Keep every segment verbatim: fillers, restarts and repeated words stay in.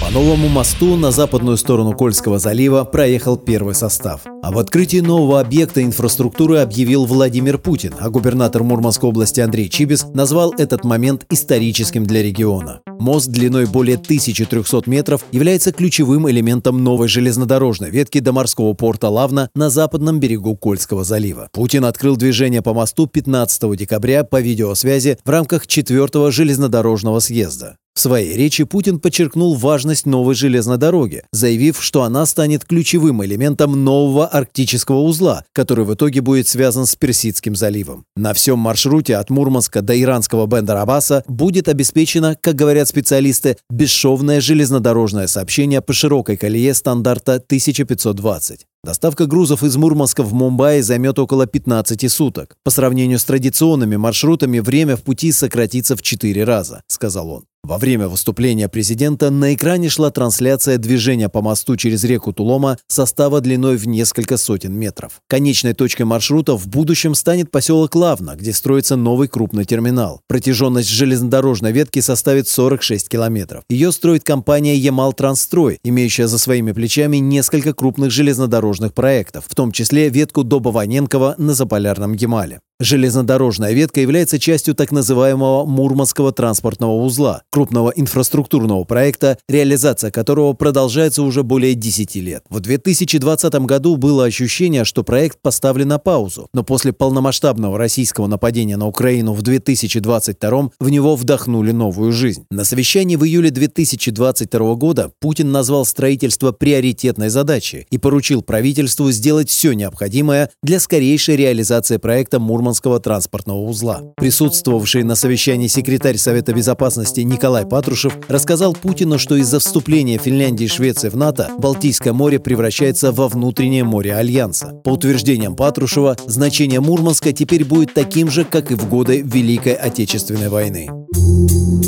По новому мосту на западную сторону Кольского залива проехал первый состав. Об открытии нового объекта инфраструктуры объявил Владимир Путин, а губернатор Мурманской области Андрей Чибис назвал этот момент историческим для региона. Мост длиной более тысячи трёхсот метров является ключевым элементом новой железнодорожной ветки до морского порта Лавна на западном берегу Кольского залива. Путин открыл движение по мосту пятнадцатого декабря по видеосвязи в рамках четвёртого железнодорожного съезда. В своей речи Путин подчеркнул важность новой железной дороги, заявив, что она станет ключевым элементом нового арктического узла, который в итоге будет связан с Персидским заливом. На всем маршруте от Мурманска до иранского Бендер-Абаса будет обеспечено, как говорят специалисты, бесшовное железнодорожное сообщение по широкой колее стандарта тысяча пятьсот двадцать. Доставка грузов из Мурманска в Мумбаи займет около пятнадцати суток. По сравнению с традиционными маршрутами время в пути сократится в четыре раза, сказал он. Во время выступления президента на экране шла трансляция движения по мосту через реку Тулома состава длиной в несколько сотен метров. Конечной точкой маршрута в будущем станет поселок Лавна, где строится новый крупный терминал. Протяженность железнодорожной ветки составит сорок шесть километров. Ее строит компания «Ямал Транстрой», имеющая за своими плечами несколько крупных железнодорожных проектов, в том числе ветку Добованенкова на Заполярном Гемале. Железнодорожная ветка является частью так называемого Мурманского транспортного узла, крупного инфраструктурного проекта, реализация которого продолжается уже более десяти лет. В две тысячи двадцатом году было ощущение, что проект поставлен на паузу, но после полномасштабного российского нападения на Украину в две тысячи двадцать втором в него вдохнули новую жизнь. На совещании в июле две тысячи двадцать второго года Путин назвал строительство приоритетной задачей и поручил правительству сделать все необходимое для скорейшей реализации проекта Мурманского транспортного узла. Присутствовавший на совещании секретарь Совета безопасности Николай Патрушев рассказал Путину, что из-за вступления Финляндии и Швеции в НАТО Балтийское море превращается во внутреннее море Альянса. По утверждениям Патрушева, значение Мурманска теперь будет таким же, как и в годы Великой Отечественной войны.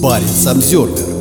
Barents Observer.